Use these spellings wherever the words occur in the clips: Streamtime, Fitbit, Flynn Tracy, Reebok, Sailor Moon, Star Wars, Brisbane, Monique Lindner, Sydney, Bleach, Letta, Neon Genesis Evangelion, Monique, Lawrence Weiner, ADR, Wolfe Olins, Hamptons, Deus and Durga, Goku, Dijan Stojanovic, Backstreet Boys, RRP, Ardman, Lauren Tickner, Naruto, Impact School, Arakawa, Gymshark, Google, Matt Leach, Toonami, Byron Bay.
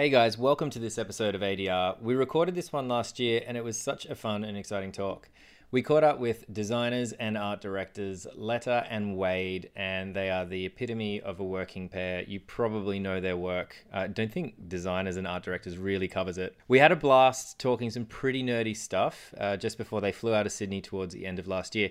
Hey guys, welcome to this episode of ADR. We recorded this one last year and it was such a fun and exciting talk. We caught up with designers and art directors Letta and Wade, and they are the epitome of a working pair. You probably know their work. I don't think designers and art directors really covers it. We had a blast talking some pretty nerdy stuff just before they flew out of Sydney towards the end of last year.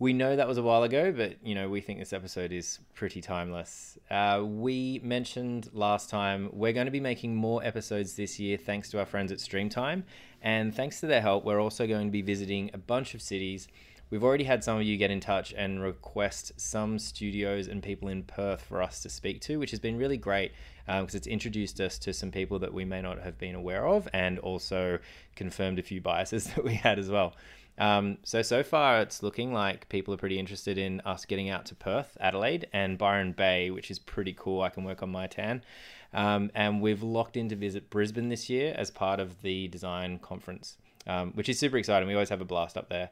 We know that was a while ago, but, you know, we think this episode is pretty timeless. We mentioned last time, we're going to be making more episodes this year thanks to our friends at Streamtime. And thanks to their help, we're also going to be visiting a bunch of cities. We've already had some of you get in touch and request some studios and people in Perth for us to speak to, which has been really great because it's introduced us to some people that we may not have been aware of and also confirmed a few biases that we had as well. So far it's looking like people are pretty interested in us getting out to Perth, Adelaide and Byron Bay, which is pretty cool. I can work on my tan. And we've locked in to visit Brisbane this year as part of the design conference, which is super exciting. We always have a blast up there.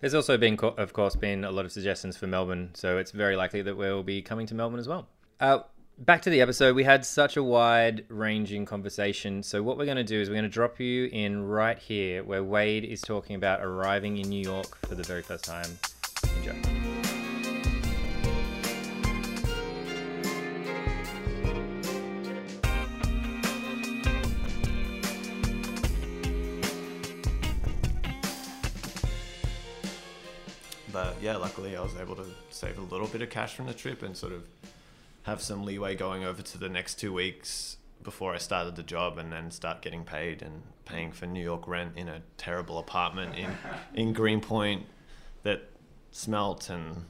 There's also been, of course, been a lot of suggestions for Melbourne. So it's very likely that we'll be coming to Melbourne as well. Back to the episode, we had such a wide-ranging conversation. So what we're going to do is we're going to drop you in right here where Wade is talking about arriving in New York for the very first time. Enjoy. But yeah, luckily I was able to save a little bit of cash from the trip and sort of have some leeway going over to the next 2 weeks before I started the job and then start getting paid and paying for New York rent in a terrible apartment in Greenpoint that smelt and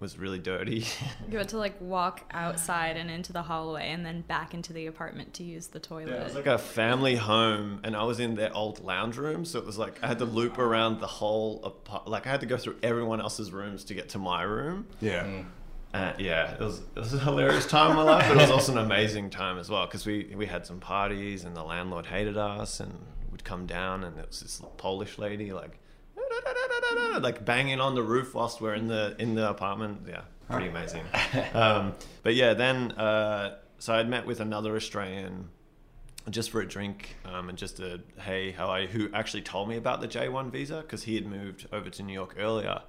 was really dirty. You had to like walk outside and into the hallway and then back into the apartment to use the toilet. Yeah, it was like a family home and I was in their old lounge room. So it was like, I had to loop around the whole apartment. Like I had to go through everyone else's rooms to get to my room. Yeah. Mm. Yeah, it was a hilarious time in my life, but it was also an amazing time as well because we had some parties and the landlord hated us and would come down and it was this Polish lady like banging on the roof whilst we're in the apartment. Yeah, pretty amazing. But yeah, then so I'd met with another Australian just for a drink and just a hey how are you, who actually told me about the J1 visa because he had moved over to New York earlier.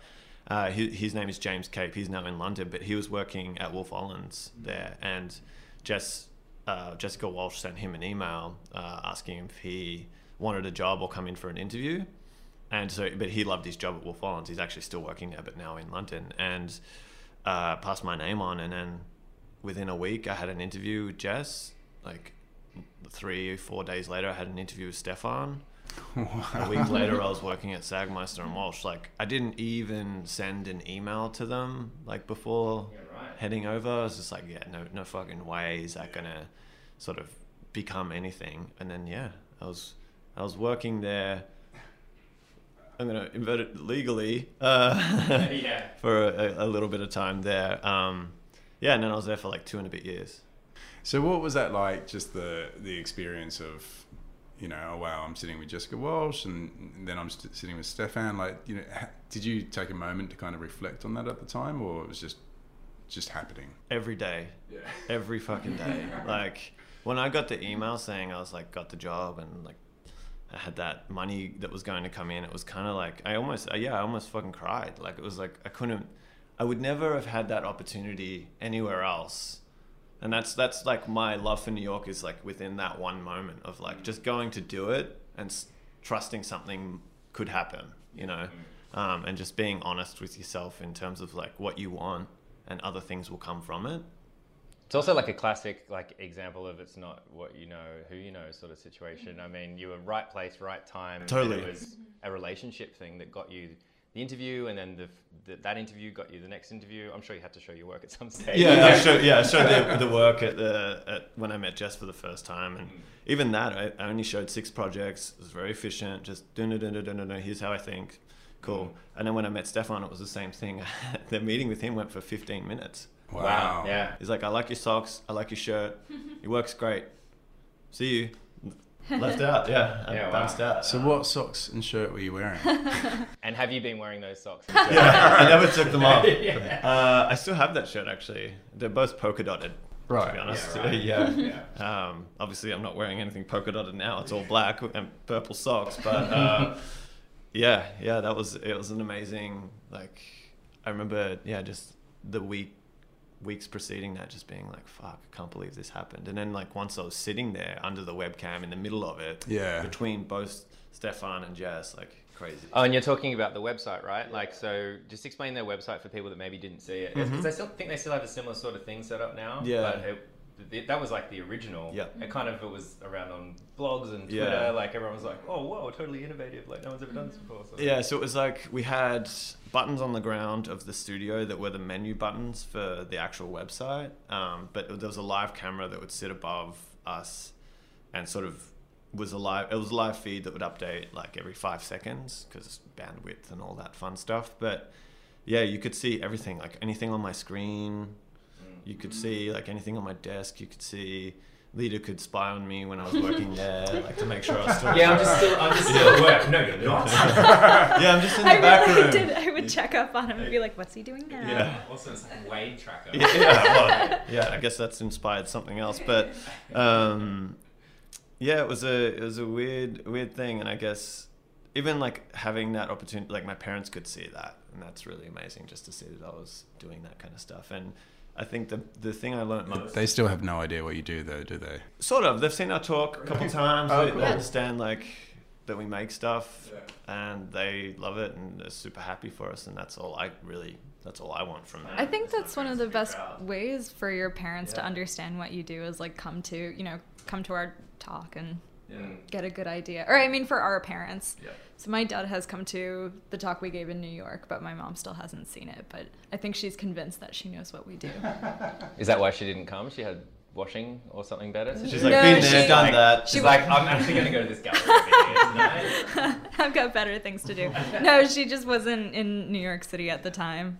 His name is James Cape. He's now in London, but he was working at Wolfe Olins there. And Jessica Walsh sent him an email asking if he wanted a job or come in for an interview. And so, but he loved his job at Wolfe Olins. He's actually still working there, but now in London. And passed my name on. And then within a week, I had an interview with Jess. Like 3 or 4 days later, I had an interview with Stefan. Wow. A week later, I was working at Sagmeister and Walsh. Like, I didn't even send an email to them, like, before heading over. I was just like, yeah, no fucking way is that gonna sort of become anything. And then, yeah, I was working there. I'm gonna invert it legally yeah. for a little bit of time there. Yeah, and then I was there for like 2 and a bit years. So, what was that like? Just the experience of, you know, oh wow, I'm sitting with Jessica Walsh and then I'm sitting with Stefan. Like, you know, did you take a moment to kind of reflect on that at the time, or it was just happening? Every day. Yeah. Every fucking day. Like, when I got the email saying I was like, got the job and like, I had that money that was going to come in, it was kind of like, I almost fucking cried. Like, it was like, I would never have had that opportunity anywhere else. And that's like my love for New York is like within that one moment of like just going to do it and trusting something could happen, you know, and just being honest with yourself in terms of like what you want and other things will come from it. It's also like a classic like example of it's not what you know, who you know sort of situation. I mean, you were right place, right time. Totally. It was a relationship thing that got you the interview, and then that interview got you the next interview. I'm sure you had to show your work at some stage. Yeah, I showed the work at when I met Jess for the first time, and even that I only showed 6 projects. It was very efficient, just here's how I think, cool. And then when I met Stefan, it was the same thing. The meeting with him went for 15 minutes. Wow. Yeah. He's like, I like your socks, I like your shirt, your work's great. See you. Left out, yeah. Yeah, bounced out. So what socks and shirt were you wearing? And have you been wearing those socks and shirt? Yeah, I never took them off. Yeah. I still have that shirt, actually. They're both polka dotted. Right. To be honest. Yeah. Right. Yeah. Yeah. Obviously, I'm not wearing anything polka dotted now. It's all black and purple socks. But yeah, that was it. Was an amazing, like, I remember, yeah, just the weeks preceding that, just being like, fuck, I can't believe this happened. And then, like, once I was sitting there under the webcam in the middle of it, yeah, between both Stefan and Jess, like, crazy. Oh, and you're talking about the website, right? Yeah. Like, so just explain their website for people that maybe didn't see it, because mm-hmm. I still think they still have a similar sort of thing set up now. Yeah, but it, that was like the original. Yeah, it kind of, it was around on blogs and Twitter. Yeah. Like, everyone was like, oh wow, totally innovative, like no one's ever done this before. So yeah, so it was like we had buttons on the ground of the studio that were the menu buttons for the actual website, but there was a live camera that would sit above us and sort of was a live, it was a live feed that would update like every 5 seconds because bandwidth and all that fun stuff. But yeah, you could see everything, like anything on my screen, you could see like anything on my desk, you could see. Lita could spy on me when I was working there, like to make sure I was still. Yeah, I'm just still at work. No, you're not. Yeah, I'm just in the back room. I would check up on him and be like, "What's he doing now?" Yeah, also it's like Wave Tracker. Yeah, I guess that's inspired something else. But yeah, it was a weird thing, and I guess even like having that opportunity, like my parents could see that, and that's really amazing just to see that I was doing that kind of stuff. And I think the thing I learned most... They still have no idea what you do, though, do they? Sort of. They've seen our talk a couple times. Oh, cool. They understand, like, that we make stuff, yeah, and they love it and they're super happy for us, and that's all I want from them. I think that's one of the best ways for your parents, yeah, to understand what you do is, like, come to our talk and... Yeah. Get a good idea. Or I mean, for our parents. Yeah. So my dad has come to the talk we gave in New York, but my mom still hasn't seen it. But I think she's convinced that she knows what we do. Is that why she didn't come? She had washing or something better? So she's like, no, been there, done that. She's like, I'm actually going to go to this gallery tonight. I've got better things to do. No, she just wasn't in New York City at the time.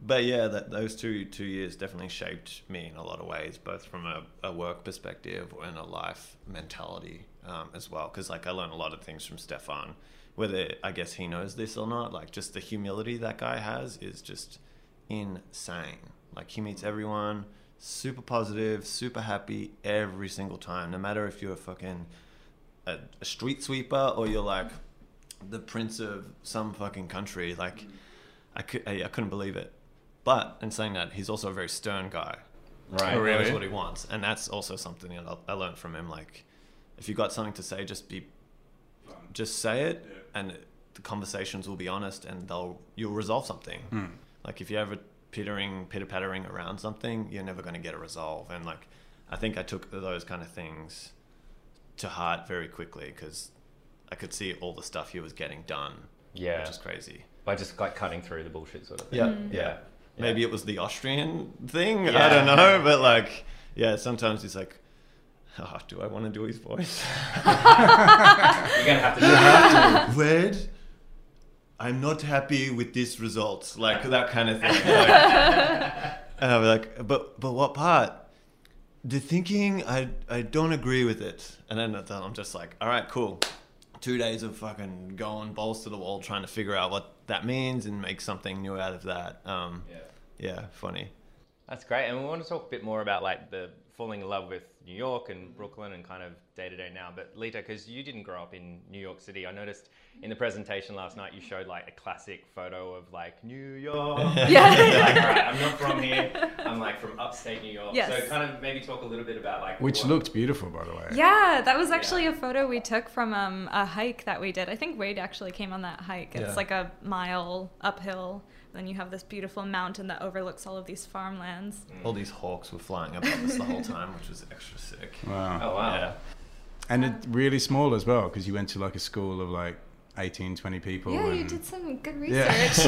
But yeah, those two years definitely shaped me in a lot of ways, both from a work perspective and a life mentality as well. Because like I learned a lot of things from Stefan, whether I guess he knows this or not. Like just the humility that guy has is just insane. Like he meets everyone, super positive, super happy every single time. No matter if you're fucking a street sweeper or you're like the prince of some fucking country. Like I couldn't believe it. But in saying that, he's also a very stern guy. Right. Who knows what he wants. And that's also something that I learned from him. Like, if you've got something to say, just say it, yeah, and the conversations will be honest and you'll resolve something. Mm. Like, if you're ever pitter-pattering around something, you're never going to get a resolve. And, like, I think I took those kind of things to heart very quickly because I could see all the stuff he was getting done, yeah, which is crazy. By just, like, cutting through the bullshit sort of thing. Yeah, mm, yeah. Maybe it was the Austrian thing. Yeah. I don't know. But like, yeah, sometimes he's like, oh, do I want to do his voice? You're going to have to do that. Weird. I'm not happy with this result. Like that kind of thing. Like, and I'll be like, but what part? The thinking, I don't agree with it. And then I'm just like, all right, cool. 2 days of fucking going balls to the wall trying to figure out what that means and make something new out of that. Yeah, funny. That's great. And we want to talk a bit more about like the falling in love with New York and Brooklyn and kind of day to day now. But Lita, because you didn't grow up in New York City, I noticed in the presentation last night you showed like a classic photo of like New York. Yeah. Like, right, I'm not from here. I'm like from upstate New York. Yes. So kind of maybe talk a little bit about like which looked beautiful, by the way. Yeah, that was actually a photo we took from a hike that we did. I think Wade actually came on that hike. It's like a mile uphill. Then you have this beautiful mountain that overlooks all of these farmlands. All these hawks were flying above us the whole time, which was extra sick. Wow. Oh, wow. Yeah. And it's really small as well, because you went to like a school of like 18, 20 people. Yeah, you did some good research.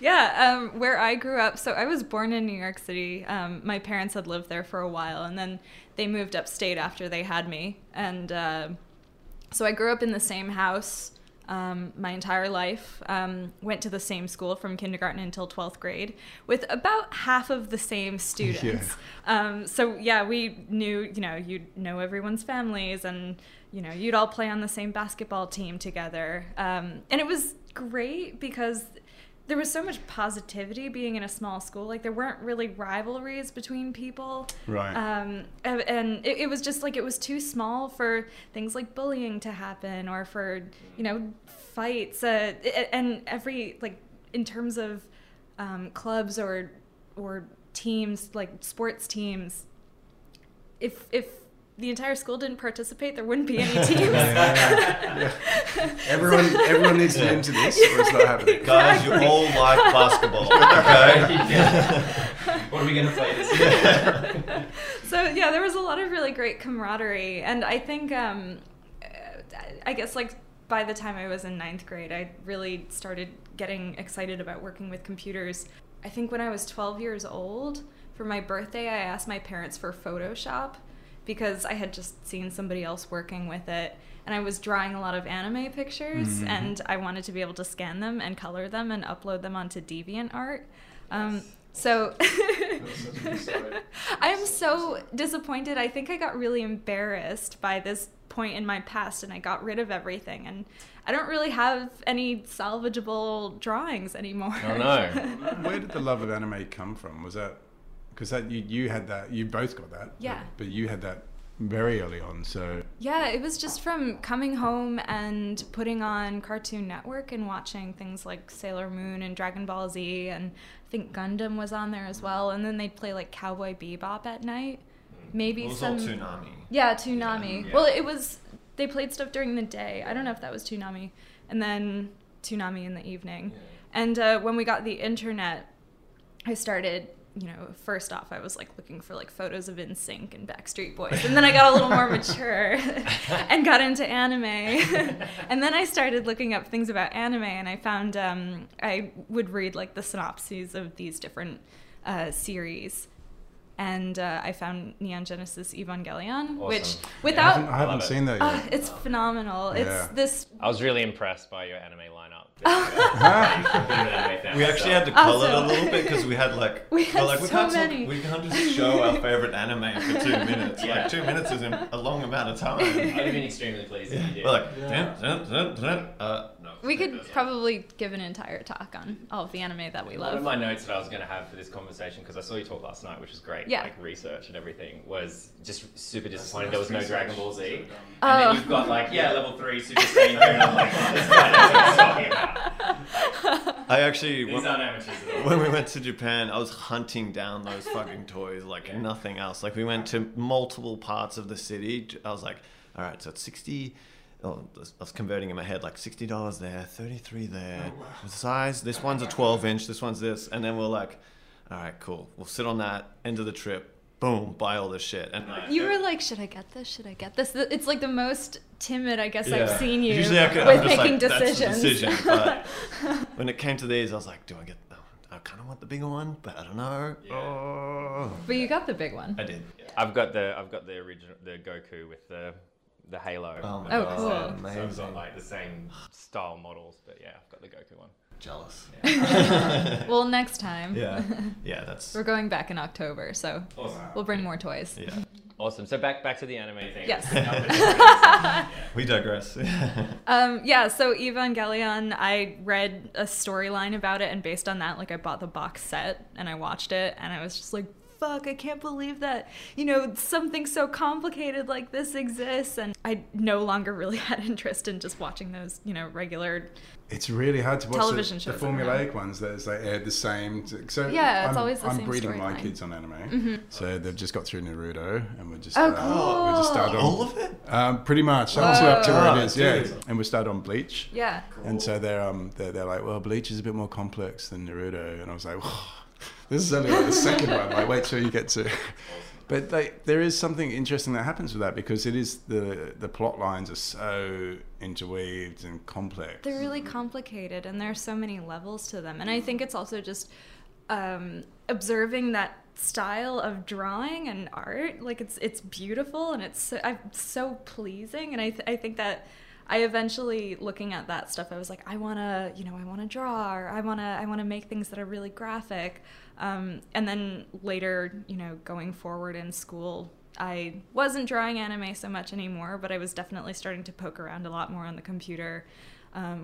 Yeah. Where I grew up, so I was born in New York City. My parents had lived there for a while, and then they moved upstate after they had me. And so I grew up in the same house my entire life, went to the same school from kindergarten until 12th grade with about half of the same students. Yeah. We knew, you'd know everyone's families and, you'd all play on the same basketball team together. And it was great because there was so much positivity being in a small school. Like, there weren't really rivalries between people. Right. And it was just like, it was too small for things like bullying to happen or for, you know, fights. And every, like, in terms of clubs or teams, like sports teams, if the entire school didn't participate, there wouldn't be any teams. Yeah. Everyone needs to into this, or it's not happening. Guys, exactly. You all like basketball, okay? Yeah. What are we going to play this year? So, yeah, there was a lot of really great camaraderie. And I think, I guess, like, by the time I was in 9th grade, I really started getting excited about working with computers. I think when I was 12 years old, for my birthday, I asked my parents for Photoshop, because I had just seen somebody else working with it. And I was drawing a lot of anime pictures, mm-hmm. and I wanted to be able to scan them and color them and upload them onto DeviantArt. So I am so disappointed. I think I got really embarrassed by this point in my past, and I got rid of everything. And I don't really have any salvageable drawings anymore. Oh, no. Where did the love of anime come from? Was that... Because that you had that, you both got that. Yeah. But you had that very early on, so. Yeah, it was just from coming home and putting on Cartoon Network and watching things like Sailor Moon and Dragon Ball Z, and I think Gundam was on there as well. And then they'd play like Cowboy Bebop at night. Maybe it was some. All Toonami. Yeah, Toonami. Yeah. Well, it was. They played stuff during the day. I don't know if that was Toonami, and then Toonami in the evening. Yeah. And when we got the internet, I started. You know, first off, I was like looking for like photos of NSYNC and Backstreet Boys, and then I got a little more mature and got into anime, and then I started looking up things about anime, and I found I would read like the synopses of these different series, and I found Neon Genesis Evangelion, awesome. Which without I haven't seen that yet. It's phenomenal. Yeah. It's this. I was really impressed by your anime lineup. We actually had to cull it a little bit because we had like we can't just show our favorite anime for 2 minutes. Yeah. Like 2 minutes is a long amount of time. I've been extremely pleased. Yeah. We're like, yeah. No. We could probably give an entire talk on all of the anime that we love. One of my notes that I was going to have for this conversation, because I saw you talk last night, which was great. Yeah. Like research and everything was just super disappointing. There was no Dragon Ball Z, and then you've got like level 3 Super Saiyan. And I'm like, oh, this is talking about. I actually, when we went to Japan, I was hunting down those fucking toys like nothing else. Like we went to multiple parts of the city. I was like, all right, so it's 60. Oh, I was converting in my head, like $60 there, $33 there. Oh, wow. The size, this one's a 12-inch, this one's this. And then we're like, all right, cool. We'll sit on that, end of the trip. Boom, buy all this shit. And you were like, should I get this? Should I get this? It's like the most timid I guess I've seen you with making decisions. But when it came to these, I was like, do I get that one? I kind of want the bigger one, but I don't know. Yeah. Oh. But you got the big one. I did. Yeah. I've got the original, the Goku with the Halo. Oh, cool. So it was on like the same style models, but yeah, I've got the Goku one. Jealous. Yeah. Well, next time. Yeah, that's. We're going back in October, so we'll bring more toys. Yeah. Awesome. So back to the anime thing. Yes. We digress. So Evangelion, I read a storyline about it, and based on that, like I bought the box set and I watched it, and I was just like, fuck, I can't believe that, you know, something so complicated like this exists. And I no longer really had interest in just watching those, you know, regular. It's really hard to watch television shows, the formulaic ones that is like the same. So yeah, it's always the same. I'm breeding my kids on anime, mm-hmm. so they've just got through Naruto, and we're just cool. We just started on all of it. Pretty much, that's up to where it is. Yeah, and we started on Bleach. Yeah, cool. And so they're like, well, Bleach is a bit more complex than Naruto, and I was like, whoa. This is only like the second one. Like, wait till you get to. But like, there is something interesting that happens with that because it is the plot lines are so interweaved and complex. They're really complicated, and there are so many levels to them. And I think it's also just observing that style of drawing and art. Like it's beautiful and it's so pleasing. And I think that. I eventually, looking at that stuff, I was like, I want to draw, or I want to make things that are really graphic. And then later, you know, going forward in school, I wasn't drawing anime so much anymore, but I was definitely starting to poke around a lot more on the computer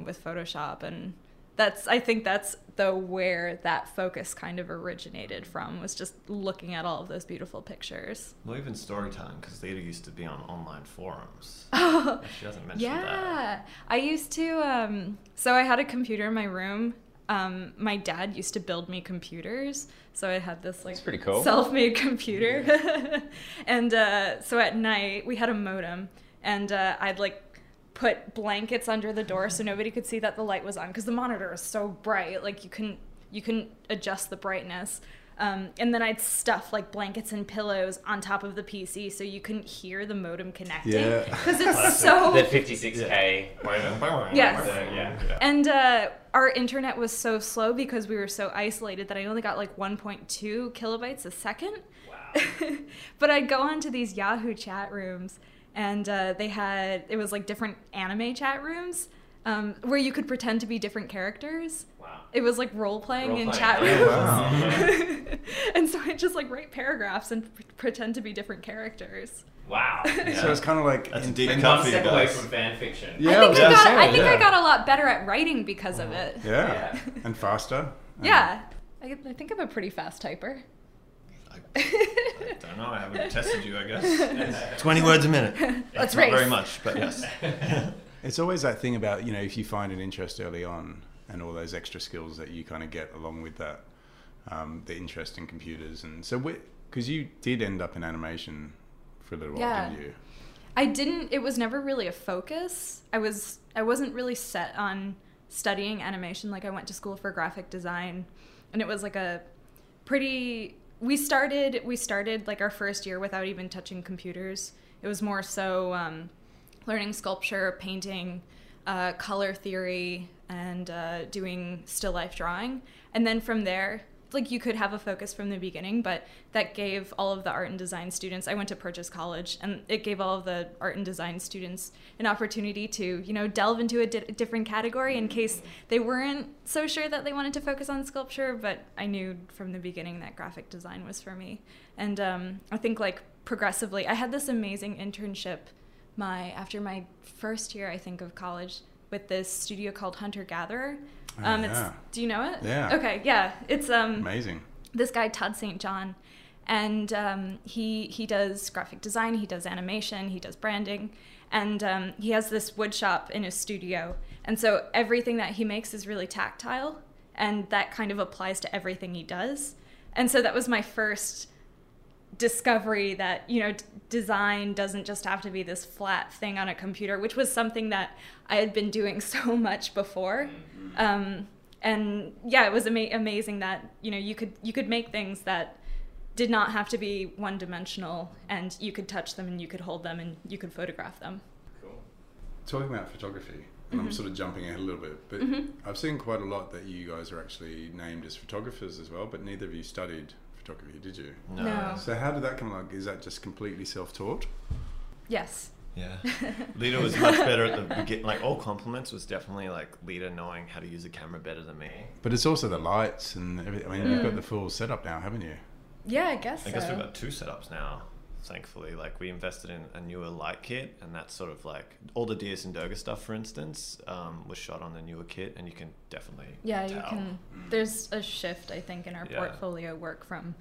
with Photoshop and I think that's the where that focus kind of originated from, was just looking at all of those beautiful pictures. Well, even storytelling, because Theta used to be on online forums. Oh, she hasn't mentioned that. I used to, so I had a computer in my room. My dad used to build me computers, so I had this like self-made computer. Yeah. And so at night we had a modem, and I'd like put blankets under the door so nobody could see that the light was on, because the monitor was so bright, like you couldn't adjust the brightness. And then I'd stuff like blankets and pillows on top of the PC so you couldn't hear the modem connecting, because it's so the 56K. Yes. And our internet was so slow because we were so isolated that I only got like 1.2 kilobytes a second. Wow. But I'd go onto these Yahoo chat rooms, and it was like different anime chat rooms, where you could pretend to be different characters. Wow. It was like role-playing in chat rooms. Wow. And so I just like write paragraphs and pretend to be different characters. Wow. Yeah. So it's kind of like one step away from fan fiction. Yeah, I got a lot better at writing because of it. Yeah. And faster. Yeah. I think I'm a pretty fast typer. I don't know. I haven't tested you, I guess. Yes. 20 words a minute. That's not very much, but yes. It's always that thing about, you know, if you find an interest early on and all those extra skills that you kind of get along with that, the interest in computers. And so, because you did end up in animation for a little while, didn't you? I didn't. It was never really a focus. I wasn't really set on studying animation. Like, I went to school for graphic design, and it was like a pretty... We started like our first year without even touching computers. It was more so learning sculpture, painting, color theory, and doing still life drawing. And then from there, like, you could have a focus from the beginning, but that gave all of the art and design students, I went to Purchase College, and it gave all of the art and design students an opportunity to, you know, delve into a different category in case they weren't so sure that they wanted to focus on sculpture. But I knew from the beginning that graphic design was for me. And I think, like, progressively, I had this amazing internship after my first year, I think, of college, with this studio called Hunter Gatherer. Do you know it? Yeah. Okay, yeah. It's amazing. This guy Todd St. John, and he does graphic design, he does animation, he does branding, and he has this wood shop in his studio, and so everything that he makes is really tactile, and that kind of applies to everything he does. And so that was my first discovery that, you know, design doesn't just have to be this flat thing on a computer, which was something that I had been doing so much before. And yeah, it was amazing that, you know, you could make things that did not have to be one-dimensional, and you could touch them, and you could hold them, and you could photograph them. Cool. Talking about photography, and I'm sort of jumping ahead a little bit, but I've seen quite a lot that you guys are actually named as photographers as well, but neither of you studied photography, did you? No. So how did that come along? Is that just completely self-taught? Yes. Yeah. Lita was much better at the beginning. Like, all compliments was definitely like Lita knowing how to use a camera better than me. But it's also the lights and everything. I mean, you've got the full setup now, haven't you? Yeah, I guess we've got two setups now, thankfully. Like, we invested in a newer light kit, and that's sort of like all the Deus and Durga stuff, for instance, was shot on the newer kit, and you can definitely tell. You can. There's a shift, I think, in our portfolio work from,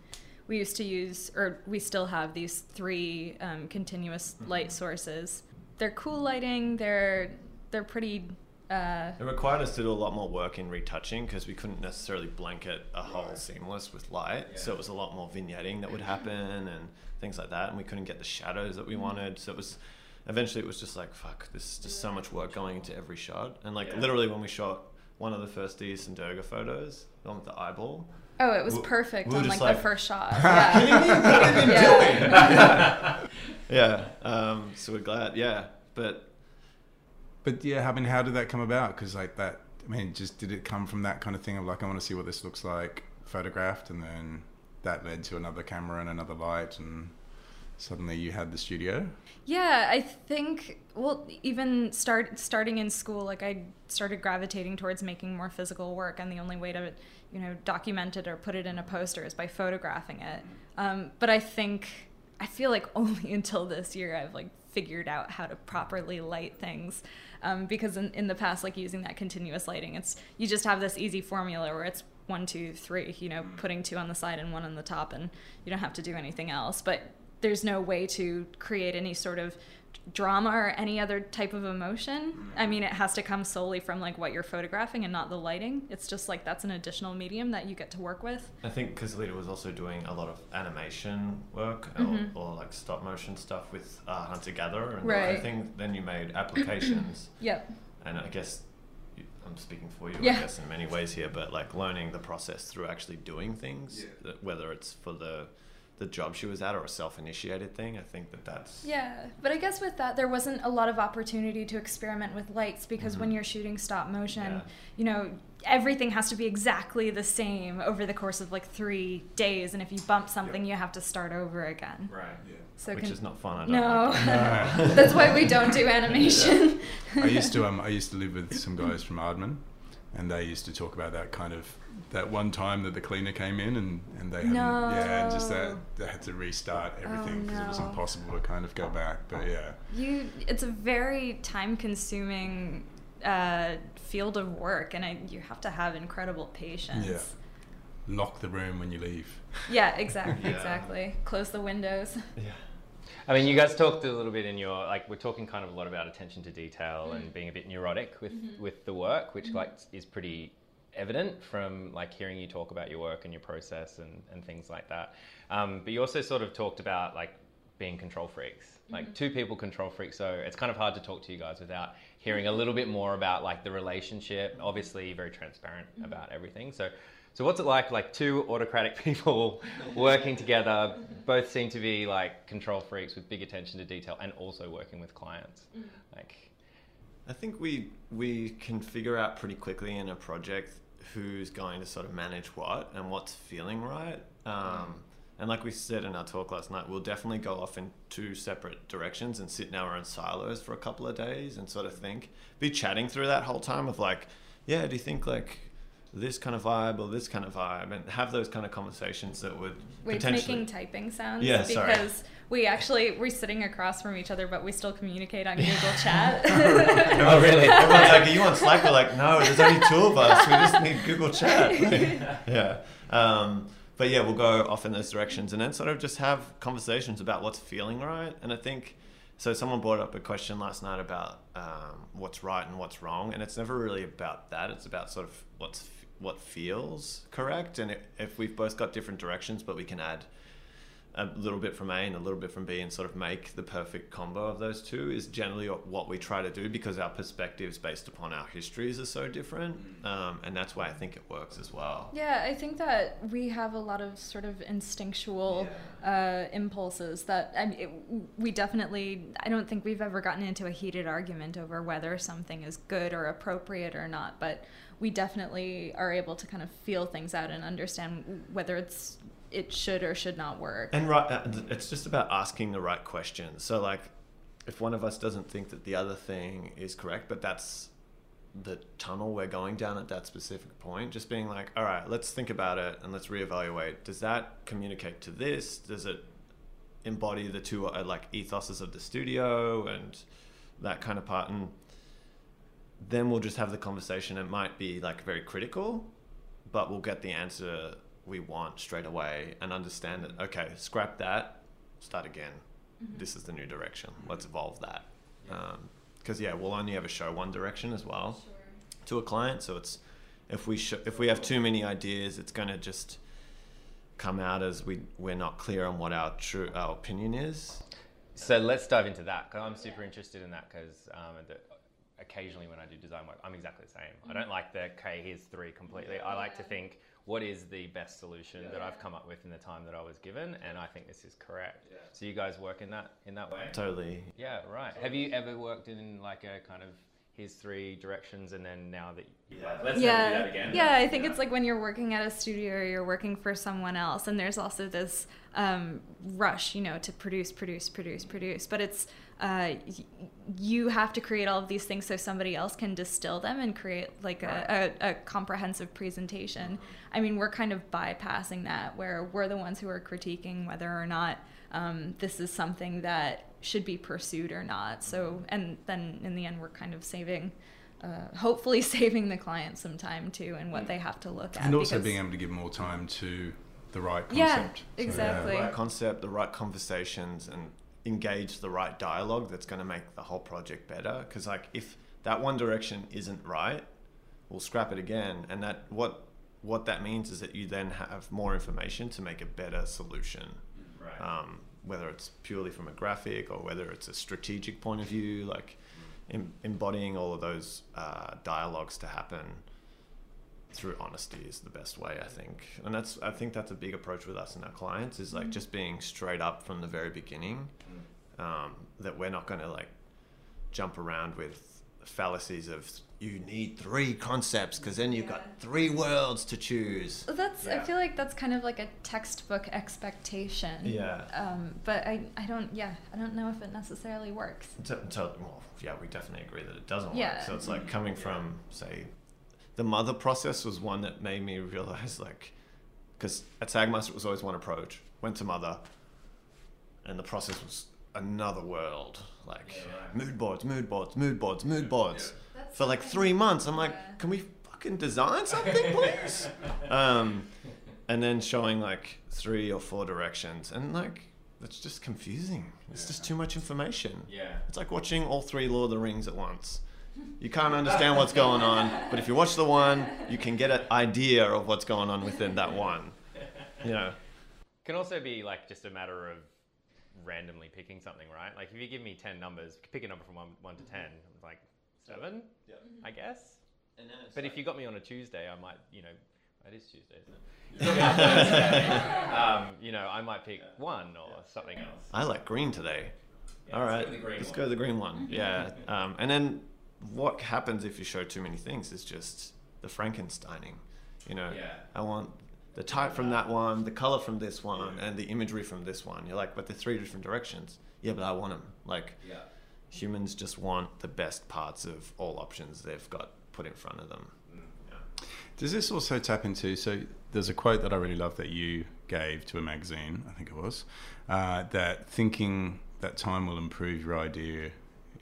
we used to use, or we still have, these three continuous light sources. They're cool lighting. They're pretty. It required us to do a lot more work in retouching, because we couldn't necessarily blanket a whole seamless with light. Yeah. So it was a lot more vignetting that would happen and things like that, and we couldn't get the shadows that we wanted. So it was, eventually it was just like, fuck, this is just so much work going into every shot. And like literally when we shot one of the first Deus and Durga photos, the one with the eyeball. Oh, it was perfect. We on like the first shot. Yeah. What have you been doing? So we're glad. Yeah. But yeah, I mean, how did that come about? Because like that, I mean, just did it come from that kind of thing of like, I want to see what this looks like photographed, and then that led to another camera and another light, and suddenly you had the studio? Yeah, I think, well, even starting in school, like, I started gravitating towards making more physical work, and the only way to, you know, document it or put it in a poster is by photographing it. But I feel like only until this year I've like figured out how to properly light things. Because in the past, like using that continuous lighting, it's, you just have this easy formula where it's 1, 2, 3, you know, putting 2 on the side and 1 on the top, and you don't have to do anything else. But there's no way to create any sort of drama or any other type of emotion. I mean, it has to come solely from like what you're photographing and not the lighting. It's just like, that's an additional medium that you get to work with. I think because Lita was also doing a lot of animation work, mm-hmm. or like stop motion stuff with Hunter Gatherer and right. that thing. Then you made applications. Yep. And I guess I'm speaking for you, yeah. I guess, in many ways here, but like learning the process through actually doing things, yeah. whether it's for the job she was at or a self-initiated thing. I think that that's... Yeah, but I guess with that, there wasn't a lot of opportunity to experiment with lights, because mm-hmm. when you're shooting stop motion, yeah. you know, everything has to be exactly the same over the course of like 3 days, and if you bump something, yep. you have to start over again. Right, yeah. So which is not fun. No. Like that. No. That's why we don't do animation. Yeah. I used to live with some guys from Ardman, and they used to talk about that kind of, that one time that the cleaner came in and they hadn't, no. yeah, and just that they had to restart everything because oh, no. it was impossible to kind of go back. But yeah, it's a very time-consuming field of work, and you have to have incredible patience. Yeah. Lock the room when you leave. Yeah, exactly. yeah. Exactly. Close the windows. Yeah. I mean, you guys talked a little bit in your, like, we're talking kind of a lot about attention to detail mm-hmm. and being a bit neurotic with the work, which mm-hmm. like is pretty evident from like hearing you talk about your work and your process and things like that. But you also sort of talked about like being control freaks, like mm-hmm. two people control freaks. So it's kind of hard to talk to you guys without hearing a little bit more about like the relationship. Obviously, very transparent mm-hmm. about everything. So what's it like two autocratic people working together, both seem to be like control freaks with big attention to detail and also working with clients? Like, I think we can figure out pretty quickly in a project who's going to sort of manage what and what's feeling right. And like we said in our talk last night, we'll definitely go off in two separate directions and sit in our own silos for a couple of days and sort of think, be chatting through that whole time of like, yeah, do you think like this kind of vibe or this kind of vibe, and have those kind of conversations that would potentially... We're making typing sounds, yeah, because sorry. we're sitting across from each other, but we still communicate on Google Chat. Oh, really? Everyone's like, are you on Slack? We're like, no, there's only 2 of us. We just need Google Chat. yeah. But yeah, we'll go off in those directions and then sort of just have conversations about what's feeling right. And I think... So someone brought up a question last night about what's right and what's wrong, and it's never really about that. It's about sort of what feels correct, and if we've both got different directions, but we can add a little bit from A and a little bit from B and sort of make the perfect combo of those two is generally what we try to do, because our perspectives based upon our histories are so different, and that's why I think it works as well. Yeah, I think that we have a lot of sort of instinctual... Yeah. Impulses that we definitely, I don't think we've ever gotten into a heated argument over whether something is good or appropriate or not, but we definitely are able to kind of feel things out and understand whether it should or should not work. And right, it's just about asking the right questions. So like, if one of us doesn't think that the other thing is correct, but that's the tunnel we're going down at that specific point, just being like, all right, let's think about it and let's reevaluate. Does that communicate to this? Does it embody the two like ethoses of the studio and that kind of part? And then we'll just have the conversation. It might be like very critical, but we'll get the answer we want straight away and understand that, okay, scrap that, start again. Mm-hmm. This is the new direction. Let's evolve that. Yeah. Because yeah, we'll only ever show one direction as well sure. to a client. So it's if we have too many ideas, it's going to just come out as we're not clear on what our opinion is. So let's dive into that, because I'm super interested in that. Because occasionally when I do design work, I'm exactly the same. Mm-hmm. I don't like the okay, here's 3 completely. Yeah. I like to think, what is the best solution that I've come up with in the time that I was given, and I think this is correct. Yeah. So you guys work in that way? Totally. Yeah, right. Have you ever worked in like a kind of here's 3 directions and then now that you like, let's never do that again? Yeah, I think it's like when you're working at a studio or you're working for someone else, and there's also this rush, you know, to produce, but it's you have to create all of these things so somebody else can distill them and create like a comprehensive presentation. I mean, we're kind of bypassing that, where we're the ones who are critiquing whether or not this is something that should be pursued or not. So, and then in the end, we're kind of saving, hopefully saving the client some time too, and what they have to look at. And also being able to give more time to the right concept. Yeah, exactly. So, the right concept, the right conversations, and engage the right dialogue that's going to make the whole project better. Because like, if that one direction isn't right, we'll scrap it again. And that what that means is that you then have more information to make a better solution. Right. Whether it's purely from a graphic or whether it's a strategic point of view, like embodying all of those dialogues to happen through honesty is the best way, I think. And that's, I think that's a big approach with us and our clients, is like just being straight up from the very beginning, that we're not going to like jump around with fallacies of you need 3 concepts because then you've got 3 worlds to choose. Well, that's, I feel like that's kind of like a textbook expectation. Yeah. But I don't, I don't know if it necessarily works. Well, yeah, we definitely agree that it doesn't work. So it's like coming from, say, the Mother process was one that made me realize, like, because at Sagmeister it was always one approach, went to Mother, and the process was another world. Like, mood boards. Yeah. For like 3 months, I'm like, can we fucking design something, please? And then showing like 3 or 4 directions, and like, that's just confusing. It's just too much information. Yeah. It's like watching all 3 Lord of the Rings at once. You can't understand what's going on, but if you watch the one, you can get an idea of what's going on within that one. You know. It can also be like just a matter of randomly picking something, right? Like if you give me 10 numbers, pick a number from 1 to 10, I'm like, 7, I guess. And then it's, but like, if you got me on a Tuesday, I might, you know, it is Tuesday, isn't it? Yeah. You know, I might pick 1 or something else. I like green today. Yeah, all right, let's go to the green one. Yeah. And then what happens if you show too many things is just the Frankensteining. You know, I want the type from that one, the color from this one, and the imagery from this one. You're like, but they're 3 different directions. Yeah, but I want them. Like, humans just want the best parts of all options they've got put in front of them. Does this also tap into, so there's a quote that I really love that you gave to a magazine, I think it was, that thinking that time will improve your idea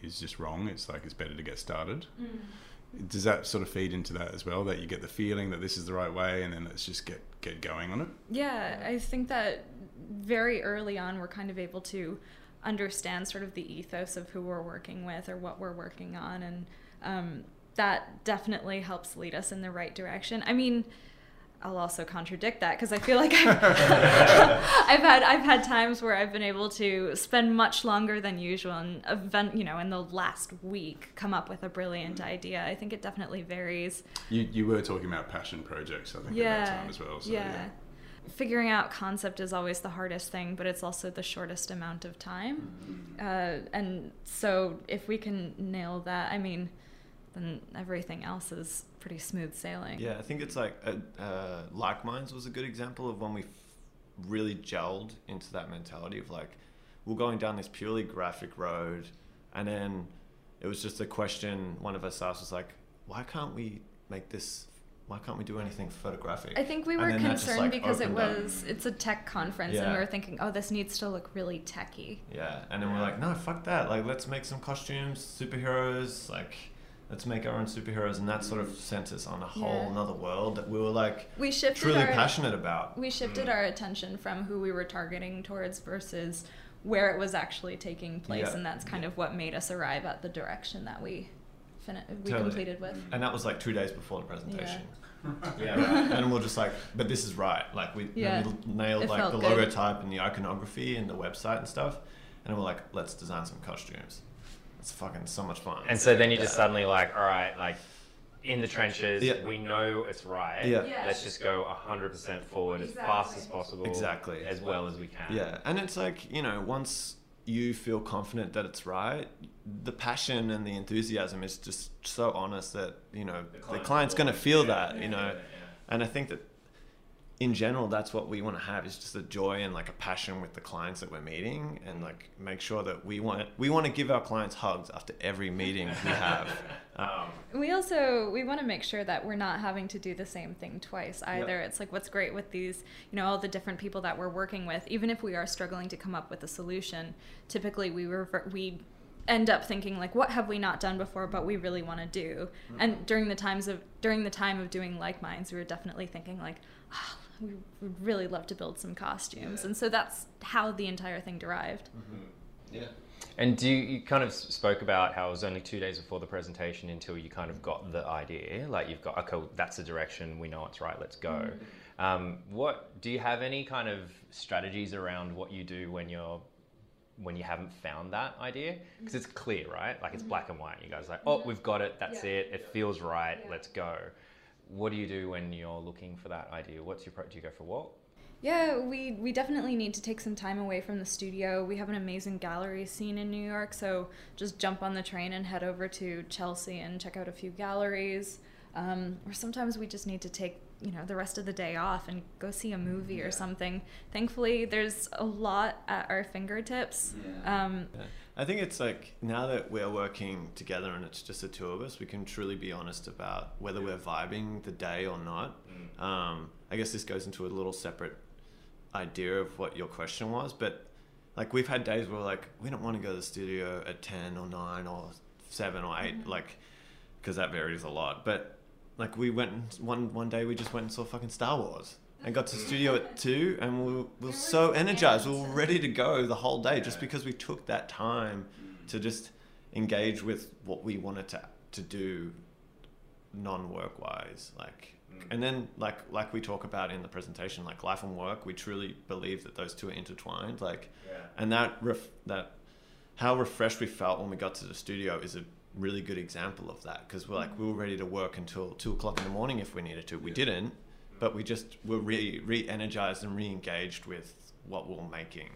is just wrong. It's like, it's better to get started. Does that sort of feed into that as well, that you get the feeling that this is the right way and then let's just get going on it? Yeah, I think that very early on we're kind of able to understand sort of the ethos of who we're working with or what we're working on, and that definitely helps lead us in the right direction. I mean, I'll also contradict that because I feel like I've, I've had times where I've been able to spend much longer than usual and in the last week come up with a brilliant idea. I think it definitely varies. You were talking about passion projects, I think, at that time as well. So, yeah. Figuring out concept is always the hardest thing, but it's also the shortest amount of time. And so if we can nail that, I mean, then everything else is pretty smooth sailing. Yeah, I think it's like Minds was a good example of when we really gelled into that mentality of like, we're going down this purely graphic road. And then it was just a question one of us asked was like, why can't we do anything photographic? I think we were concerned because it's a tech conference and we were thinking, oh, this needs to look really techy. Yeah, and then we're like, no, fuck that. Like, let's make some costumes, superheroes, like, let's make our own superheroes. And that sort of sent us on a whole another world that we were like truly passionate about. We shifted our attention from who we were targeting towards versus where it was actually taking place. Yeah. And that's kind of what made us arrive at the direction that we completed with. And that was like 2 days before the presentation. And we're just like, but this is right. Like we nailed it, like the logotype and the iconography and the website and stuff. And we're like, let's design some costumes. It's fucking so much fun. And so then you just suddenly like, all right, like in the trenches, we know it's right. Let's just go 100% forward as fast as possible. Exactly. As well as we can. Yeah. And it's like, you know, once you feel confident that it's right, the passion and the enthusiasm is just so honest that, you know, the client's going to feel that, you know. And I think that in general, that's what we want to have, is just the joy and like a passion with the clients that we're meeting, and like make sure that we want to give our clients hugs after every meeting we have. We want to make sure that we're not having to do the same thing twice either. Yep. It's like, what's great with these, you know, all the different people that we're working with, even if we are struggling to come up with a solution, typically we end up thinking like, what have we not done before, but we really want to do. Mm-hmm. And during the time of doing Like Minds, we were definitely thinking like, oh, we would really love to build some costumes. Yeah. And so that's how the entire thing derived. Mm-hmm. Yeah. And you kind of spoke about how it was only 2 days before the presentation until you kind of got the idea, like you've got, okay, that's the direction, we know it's right, let's go. Mm-hmm. Do you have any kind of strategies around what you do when you haven't found that idea? Because it's clear, right? Like, it's black and white. You guys are like, oh, we've got it. That's it. It feels right. Yeah. Let's go. What do you do when you're looking for that idea? What's your approach? Do you go for what? Yeah, we definitely need to take some time away from the studio. We have an amazing gallery scene in New York, so just jump on the train and head over to Chelsea and check out a few galleries. Or sometimes we just need to take, you know, the rest of the day off and go see a movie or something. Thankfully, there's a lot at our fingertips. Yeah. I think it's like, now that we're working together and it's just the two of us, we can truly be honest about whether we're vibing the day or not. Mm. I guess this goes into a little separate idea of what your question was, but like, we've had days where we're like, we don't want to go to the studio at 10 or 9 or 7 or 8, like, because that varies a lot. But like, we went one day, we just went and saw fucking Star Wars and got to the studio at 2, and we were so energized, we were ready to go the whole day, just because we took that time to just engage with what we wanted to do non-work wise. Like, and then like we talk about in the presentation, like life and work, we truly believe that those two are intertwined. Like, and that how refreshed we felt when we got to the studio is a really good example of that, because we're like, we were ready to work until 2:00 in the morning if we needed to. We didn't, but we just were re-energized and re-engaged with what we're making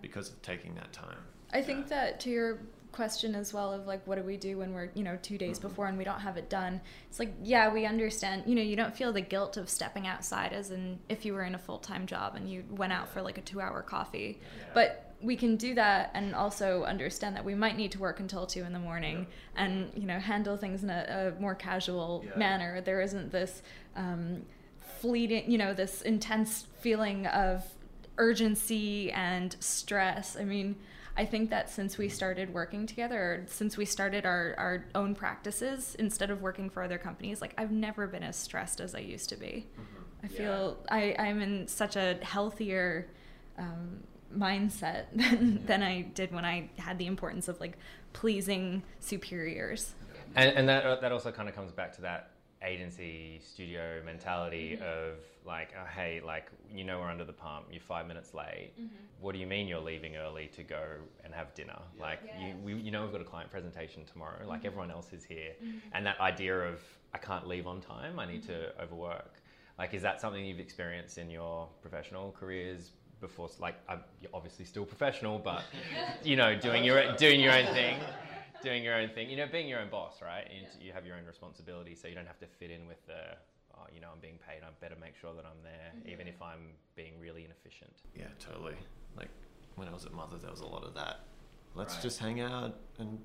because of taking that time. I think that to your question as well of like, what do we do when we're, you know, 2 days before and we don't have it done, it's like, yeah, we understand, you know, you don't feel the guilt of stepping outside as in if you were in a full-time job and you went out for like a 2-hour coffee, but we can do that and also understand that we might need to work until 2 in the morning and, you know, handle things in a more casual manner. There isn't this fleeting, you know, this intense feeling of urgency and stress. I mean, I think that since we started working together, since we started our own practices instead of working for other companies, like, I've never been as stressed as I used to be. Mm-hmm. I feel I'm in such a healthier mindset than I did when I had the importance of like pleasing superiors. And that also kind of comes back to that agency studio mentality of like, oh, hey, like, you know, we're under the pump, you're 5 minutes late. What do you mean you're leaving early to go and have dinner? Like, you know, we've got a client presentation tomorrow, like everyone else is here. And that idea of, I can't leave on time, I need to overwork. Like, is that something you've experienced in your professional careers before? Like, you're obviously still professional, but, you know, doing your own thing, you know, being your own boss, right? And you have your own responsibility, so you don't have to fit in with the, oh, you know, I'm being paid, I better make sure that I'm there, even if I'm being really inefficient. Yeah, totally. Like, when I was at Mother, there was a lot of that. Let's just hang out and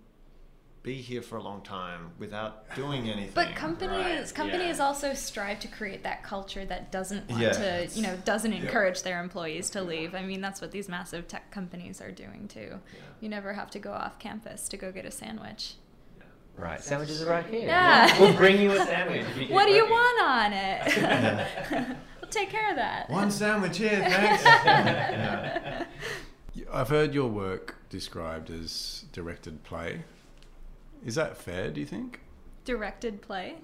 be here for a long time without doing anything. But companies also strive to create that culture that doesn't want to, you know, doesn't encourage their employees to leave. I mean, that's what these massive tech companies are doing too. Yeah. You never have to go off campus to go get a sandwich. Right, sandwiches are right here. Yeah. We'll bring you a sandwich. What do you want on it? We'll take care of that. One sandwich here, thanks. I've heard your work described as directed play. Is that fair, do you think? Directed play?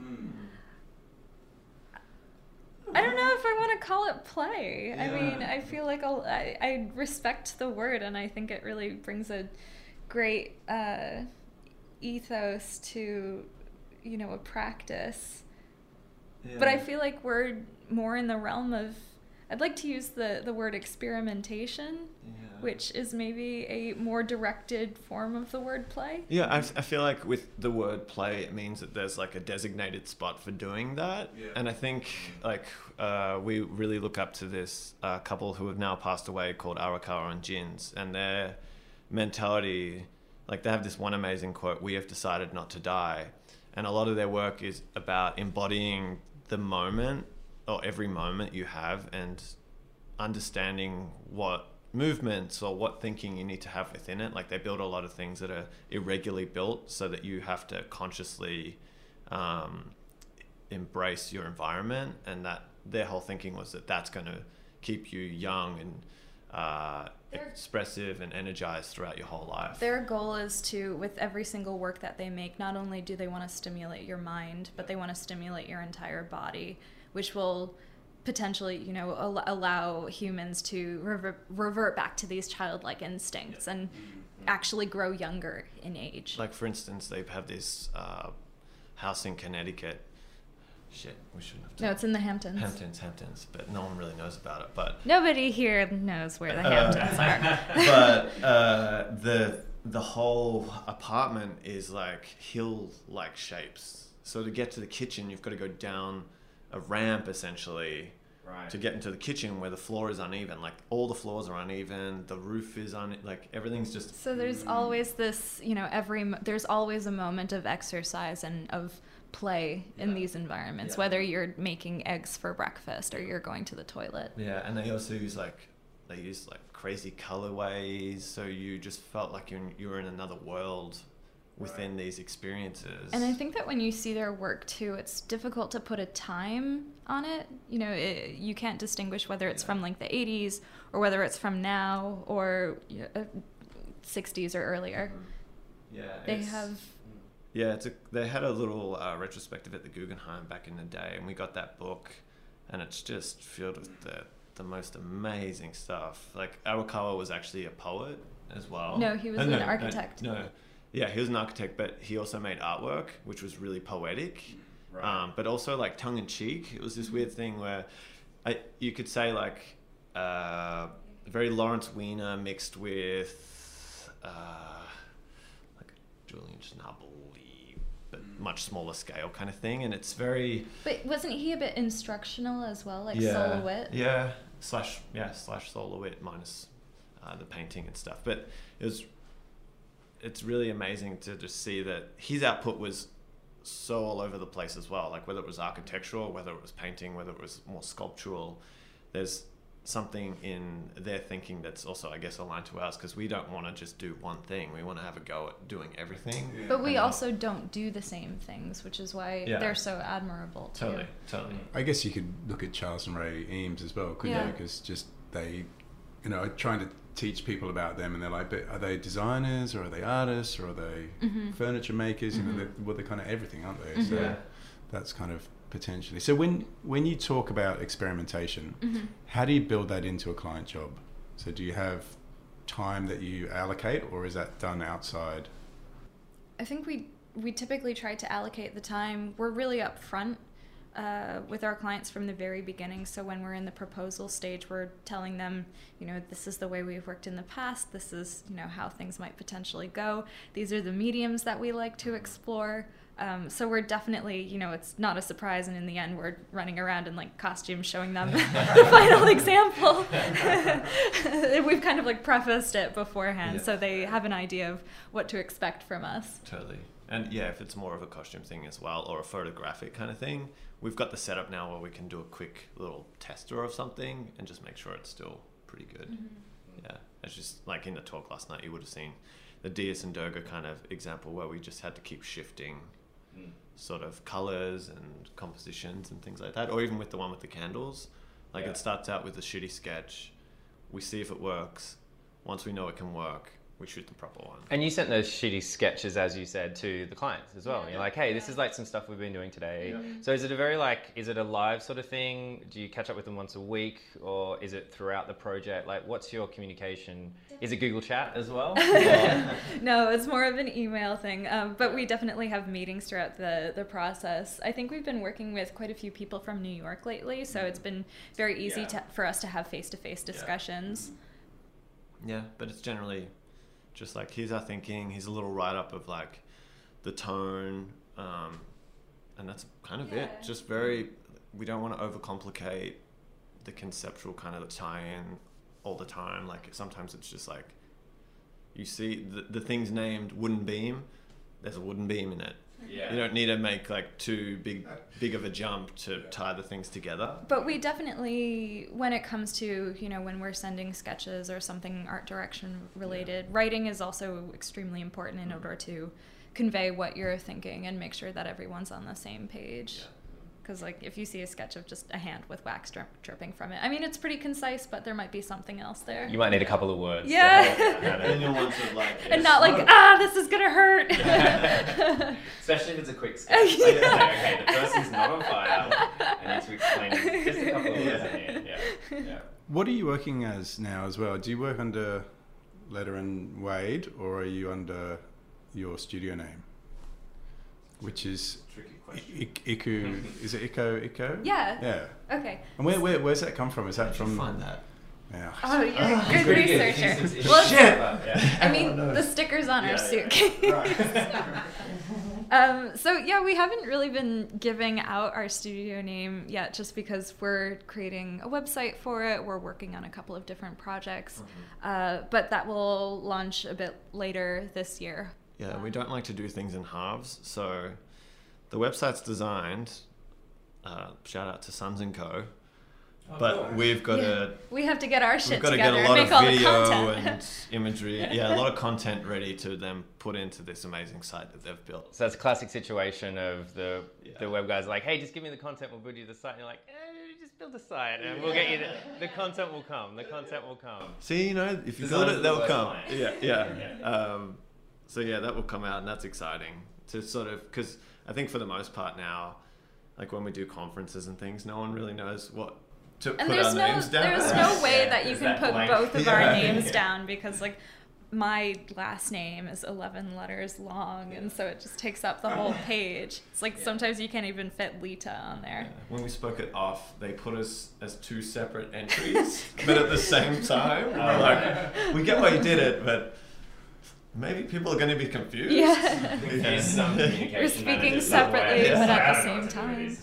I don't know if I want to call it play. Yeah. I mean, I feel like I respect the word, and I think it really brings a great ethos to, you know, a practice. Yeah. But I feel like we're more in the realm of I'd like to use the word experimentation, which is maybe a more directed form of the word play. Yeah, I feel like with the word play, it means that there's like a designated spot for doing that. Yeah. And I think like we really look up to this couple who have now passed away called Arakawa and Jins, and their mentality, like they have this one amazing quote, "We have decided not to die." And a lot of their work is about embodying the moment, or every moment you have, and understanding what movements or what thinking you need to have within it. Like they build a lot of things that are irregularly built so that you have to consciously embrace your environment, and that their whole thinking was that that's going to keep you young and expressive and energized throughout your whole life. Their goal is to, with every single work that they make, not only do they want to stimulate your mind, but they want to stimulate your entire body, which will potentially, you know, allow humans to revert back to these childlike instincts and actually grow younger in age. Like, for instance, they have this house in Connecticut. Shit, we shouldn't have done. No, it's in the Hamptons. Hamptons, but no one really knows about it. But nobody here knows where the Hamptons are. But the whole apartment is like hill-like shapes. So to get to the kitchen, you've got to go down a ramp essentially, right, to get into the kitchen where the floor is uneven. Like all the floors are uneven, the roof is like everything's just. So there's always this, you know, there's always a moment of exercise and of play in these environments, whether you're making eggs for breakfast or you're going to the toilet. Yeah, and they also use like crazy colorways, so you just felt like you were in another world within these experiences. And I think that when you see their work too, it's difficult to put a time on it. You know, you can't distinguish whether it's from like the 80s or whether it's from now or 60s or earlier. Yeah, they had a little retrospective at the Guggenheim back in the day, and we got that book, and it's just filled with the most amazing stuff. Like Arakawa was actually a poet as well. No, he was an architect. Yeah, he was an architect, but he also made artwork, which was really poetic, right, but also like tongue-in-cheek. It was this weird thing where you could say like very Lawrence Weiner mixed with like Julian Schnabel-y, but much smaller scale kind of thing. And it's very... But wasn't he a bit instructional as well, like Sol LeWitt? Yeah, slash Sol LeWitt minus the painting and stuff. But it was... It's really amazing to just see that his output was so all over the place as well. Like whether it was architectural, whether it was painting, whether it was more sculptural, there's something in their thinking that's also, I guess, aligned to ours, because we don't want to just do one thing. We want to have a go at doing everything. Yeah. But we also don't do the same things, which is why they're so admirable too. Totally. I guess you could look at Charles and Ray Eames as well, couldn't you? Because just they, you know, trying to teach people about them, and they're like, but are they designers or are they artists or are they furniture makers? You know, they're kind of everything, aren't they? So that's kind of potentially. So when you talk about experimentation, how do you build that into a client job? So do you have time that you allocate, or is that done outside? I think we typically try to allocate the time. We're really upfront with our clients from the very beginning. So when we're in the proposal stage, we're telling them, you know, this is the way we've worked in the past. This is, you know, how things might potentially go. These are the mediums that we like to explore. So we're definitely, you know, it's not a surprise. And in the end, we're running around in like costumes, showing them the final example. We've kind of like prefaced it beforehand. So they have an idea of what to expect from us. Totally. And yeah, if it's more of a costume thing as well, or a photographic kind of thing, we've got the setup now where we can do a quick little tester of something and just make sure it's still pretty good. Yeah, it's just like in the talk last night, you would have seen the Deus and Durga kind of example where we just had to keep shifting sort of colors and compositions and things like that. Or even with the one with the candles, like it starts out with a shitty sketch. We see if it works. Once we know it can work, we shoot the proper one. And you sent those shitty sketches, as you said, to the clients as well. Yeah. And you're like, hey, this is like some stuff we've been doing today. Yeah. So is it a very like, is it a live sort of thing? Do you catch up with them once a week? Or is it throughout the project? Like, what's your communication? Is it Google Chat as well? No, it's more of an email thing. But we definitely have meetings throughout the process. I think we've been working with quite a few people from New York lately. So it's been very easy for us to have face-to-face discussions. Yeah, but it's generally... just like, here's our thinking, here's a little write-up of like the tone, and that's kind of it. Just very, we don't want to overcomplicate the conceptual kind of tie-in all the time. Like sometimes it's just like, you see the thing's named wooden beam, there's a wooden beam in it. Yeah. You don't need to make like too big of a jump to tie the things together. But we definitely, when it comes to, you know, when we're sending sketches or something art direction related, writing is also extremely important in order to convey what you're thinking and make sure that everyone's on the same page. Because like if you see a sketch of just a hand with wax dripping from it, I mean, it's pretty concise, but there might be something else there. You might need a couple of words. And not like, this is going to hurt. Especially if it's a quick sketch. Like, okay, the person's not on fire. I need to explain just a couple of words in here. What are you working as now as well? Do you work under Letter & Wade, or are you under your studio name? Which is... tricky. Ikou, is it Ikou? Yeah. Yeah. Okay. And where's that come from? Is that from? Find that. Yeah. Oh, you're a good researcher. Well, shit. I mean, the stickers on our suitcase. Yeah. So yeah, we haven't really been giving out our studio name yet, just because we're creating a website for it. We're working on a couple of different projects, but that will launch a bit later this year. Yeah, we don't like to do things in halves, so. The website's designed, shout out to Sons & Co, but we've got to... we have to get our shit together. We've got to get a lot of video and imagery, a lot of content ready to then put into this amazing site that they've built. So that's a classic situation of the web guys like, hey, just give me the content, we'll build you the site. And you're like, just build a site and we'll get you... The content will come, the content will come. See, you know, if you build it, they'll come. Yeah. So yeah, that will come out and that's exciting to sort of... because. I think for the most part now, like when we do conferences and things, no one really knows what to put our names down. There's no way that you can put both of our names down, because like my last name is 11 letters long, and so it just takes up the whole page. It's like sometimes you can't even fit Lita on there. When we spoke it off, they put us as two separate entries, but at the same time, we're like, we get why you did it, but... maybe people are going to be confused. We're speaking separately, but at the same time.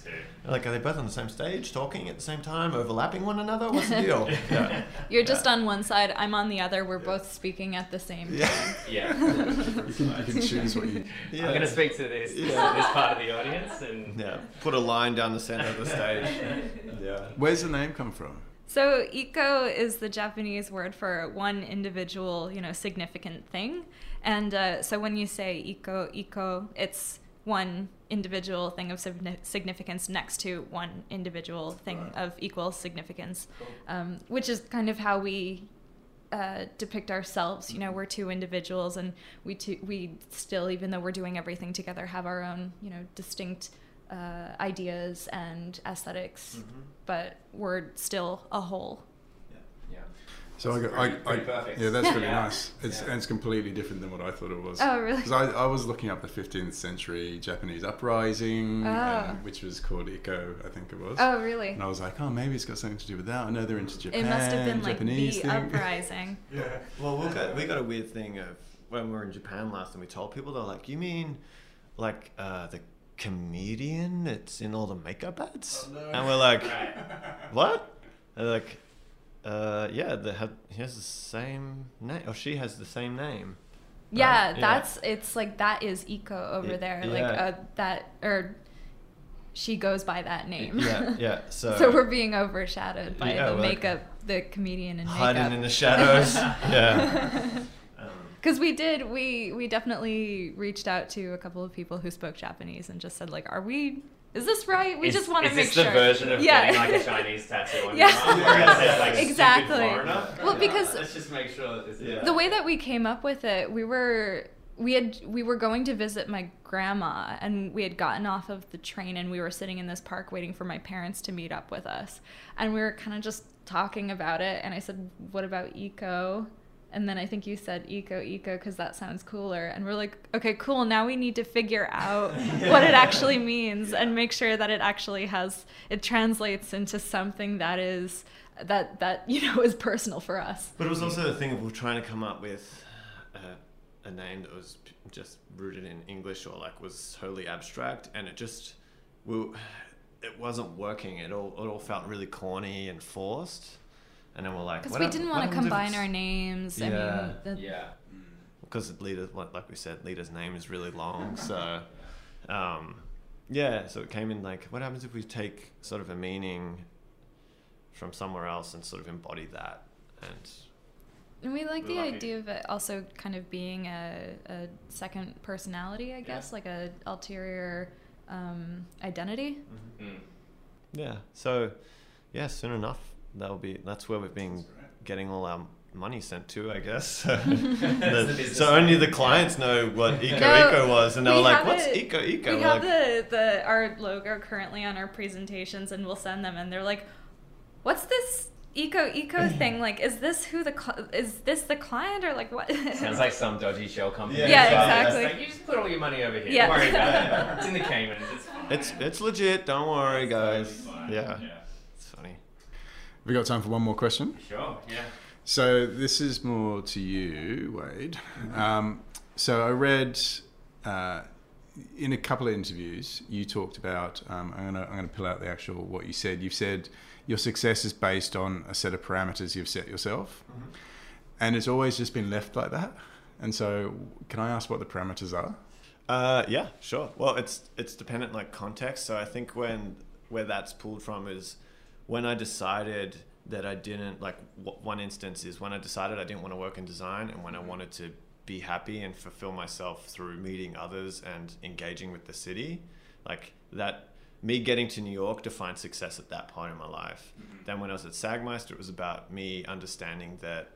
Like, are they both on the same stage, talking at the same time, overlapping one another? What's the deal? You're just on one side, I'm on the other, we're both speaking at the same time. You can choose what you... I'm going to speak to this part of the audience. And put a line down the center of the stage. Where's the name come from? So Ikou is the Japanese word for one individual, you know, significant thing. And so when you say Ikou, it's one individual thing of significance next to one individual thing of equal significance, which is kind of how we depict ourselves. You know, we're two individuals, and we still, even though we're doing everything together, have our own, you know, distinct ideas and aesthetics, but we're still a whole. So that's pretty perfect. That's really nice. And it's completely different than what I thought it was. Oh, really? Because I was looking up the 15th century Japanese uprising, which was called Ikou, I think it was. Oh, really? And I was like, oh, maybe it's got something to do with that. I know they're into Japan. It must have been Japanese like the uprising. Well, we got a weird thing of when we were in Japan last, and we told people, they're like, you mean like the comedian that's in all the makeup ads? And we're like, what? And they're like, he has the same name, or she has the same name. It's like, that is Ikou over there. She goes by that name. So we're being overshadowed by the makeup, like, the comedian in hiding makeup. Hiding in the shadows. Because we definitely reached out to a couple of people who spoke Japanese and just said, like, are we Is this right? We just want to make sure. Is this the version of getting like a Chinese tattoo on your arm where it says like exactly. Stupid foreigner? Well, because let's just make sure that this is the way that we came up with it. We were going to visit my grandma, and we had gotten off of the train, and we were sitting in this park waiting for my parents to meet up with us, and we were kind of just talking about it, and I said, "What about Ikou?" And then I think you said Ikou, because that sounds cooler. And we're like, okay, cool. Now we need to figure out what it actually means and make sure that it actually it translates into something that is, that is personal for us. But it was also the thing of we're trying to come up with a name that was just rooted in English or like was totally abstract. And it just, it wasn't working. It all felt really corny and forced. And then we're like, because we didn't want to combine our names. Yeah. I mean, because the leader, like we said, leader's name is really long. So, so it came in like, what happens if we take sort of a meaning from somewhere else and sort of embody that? And we like the idea of it also kind of being a second personality, I guess, like a ulterior identity. Mm-hmm. Yeah. So, soon enough. That's where we've been getting all our money sent to, I guess. So only the clients know what Ikou was, and they were like, "What's Ikou?" We have our logo currently on our presentations, and we'll send them, and they're like, "What's this Ikou thing? Like, is this the client or like what?" Sounds like some dodgy shell company. Exactly. Like, you just put all your money over here. Yeah. Don't worry about it. It's in the Caymans. It's legit. Don't worry, guys. Yeah. Have we got time for one more question? Sure, yeah. So this is more to you, Wade. So I read in a couple of interviews, you talked about, I'm gonna pull out the actual what you said. You've said your success is based on a set of parameters you've set yourself. Mm-hmm. And it's always just been left like that. And so can I ask what the parameters are? Yeah, sure. Well, it's dependent like context. So I think where that's pulled from is, when I decided that I didn't, like one instance is when I decided I didn't want to work in design and when I wanted to be happy and fulfill myself through meeting others and engaging with the city, like that, me getting to New York defined success at that point in my life. Mm-hmm. Then when I was at Sagmeister, it was about me understanding that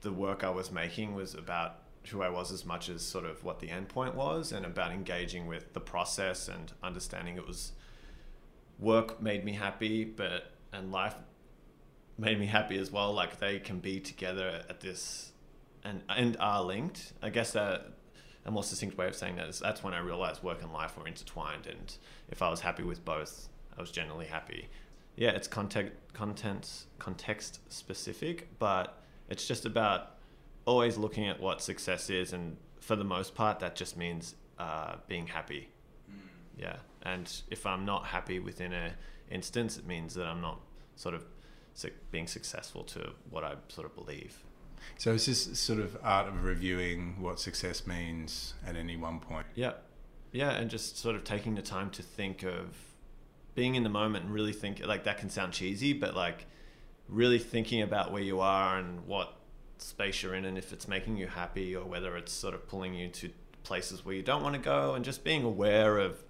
the work I was making was about who I was as much as sort of what the end point was and about engaging with the process and understanding it was work made me happy, and life made me happy as well. Like they can be together at this and are linked. I guess that a more succinct way of saying that is that's when I realized work and life were intertwined. And if I was happy with both, I was generally happy. Yeah, it's context specific, but it's just about always looking at what success is. And for the most part, that just means being happy. Mm. Yeah. And if I'm not happy within a instance, it means that I'm not sort of being successful to what I sort of believe. So it's this sort of art of reviewing what success means at any one point. Yeah, and just sort of taking the time to think of being in the moment and really think, like that can sound cheesy, but like really thinking about where you are and what space you're in and if it's making you happy or whether it's sort of pulling you to places where you don't want to go and just being aware of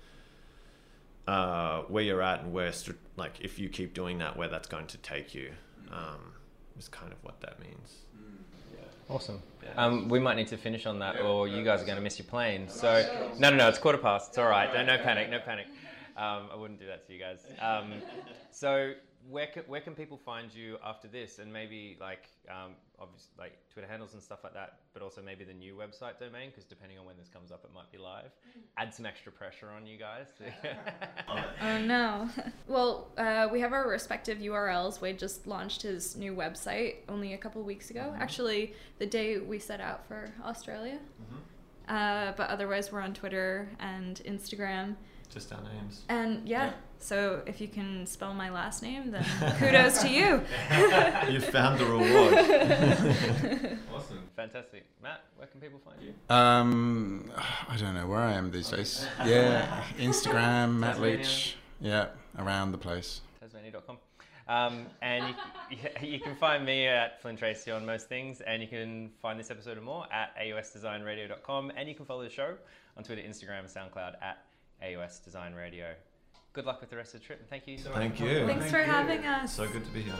where you're at and where, like if you keep doing that, where that's going to take you is kind of what that means. Awesome. We might need to finish on that or you guys are going to miss your plane. So no, it's 1:15. It's all right. No panic. I wouldn't do that to you guys. So where can people find you after this? And maybe like obviously like Twitter handles and stuff like that, but also maybe the new website domain, because depending on when this comes up, it might be live. Add some extra pressure on you guys. Oh no. Well, we have our respective URLs. Wade just launched his new website only a couple weeks ago. Mm-hmm. Actually, the day we set out for Australia. Mm-hmm. But otherwise, we're on Twitter and Instagram. Just our names. And so if you can spell my last name, then kudos to you. You found the reward. Awesome. Fantastic. Matt, where can people find you? I don't know where I am these days. Yeah, Instagram, Matt Leach. Yeah, around the place. Tasmania.com. And you can find me at Flynn Tracy on most things, and you can find this episode and more at AOSdesignradio.com, and you can follow the show on Twitter, Instagram, and SoundCloud at AOS Design Radio. good luck with the rest of the trip, and thank you so much. Thank you. Thanks for having us. So good to be here.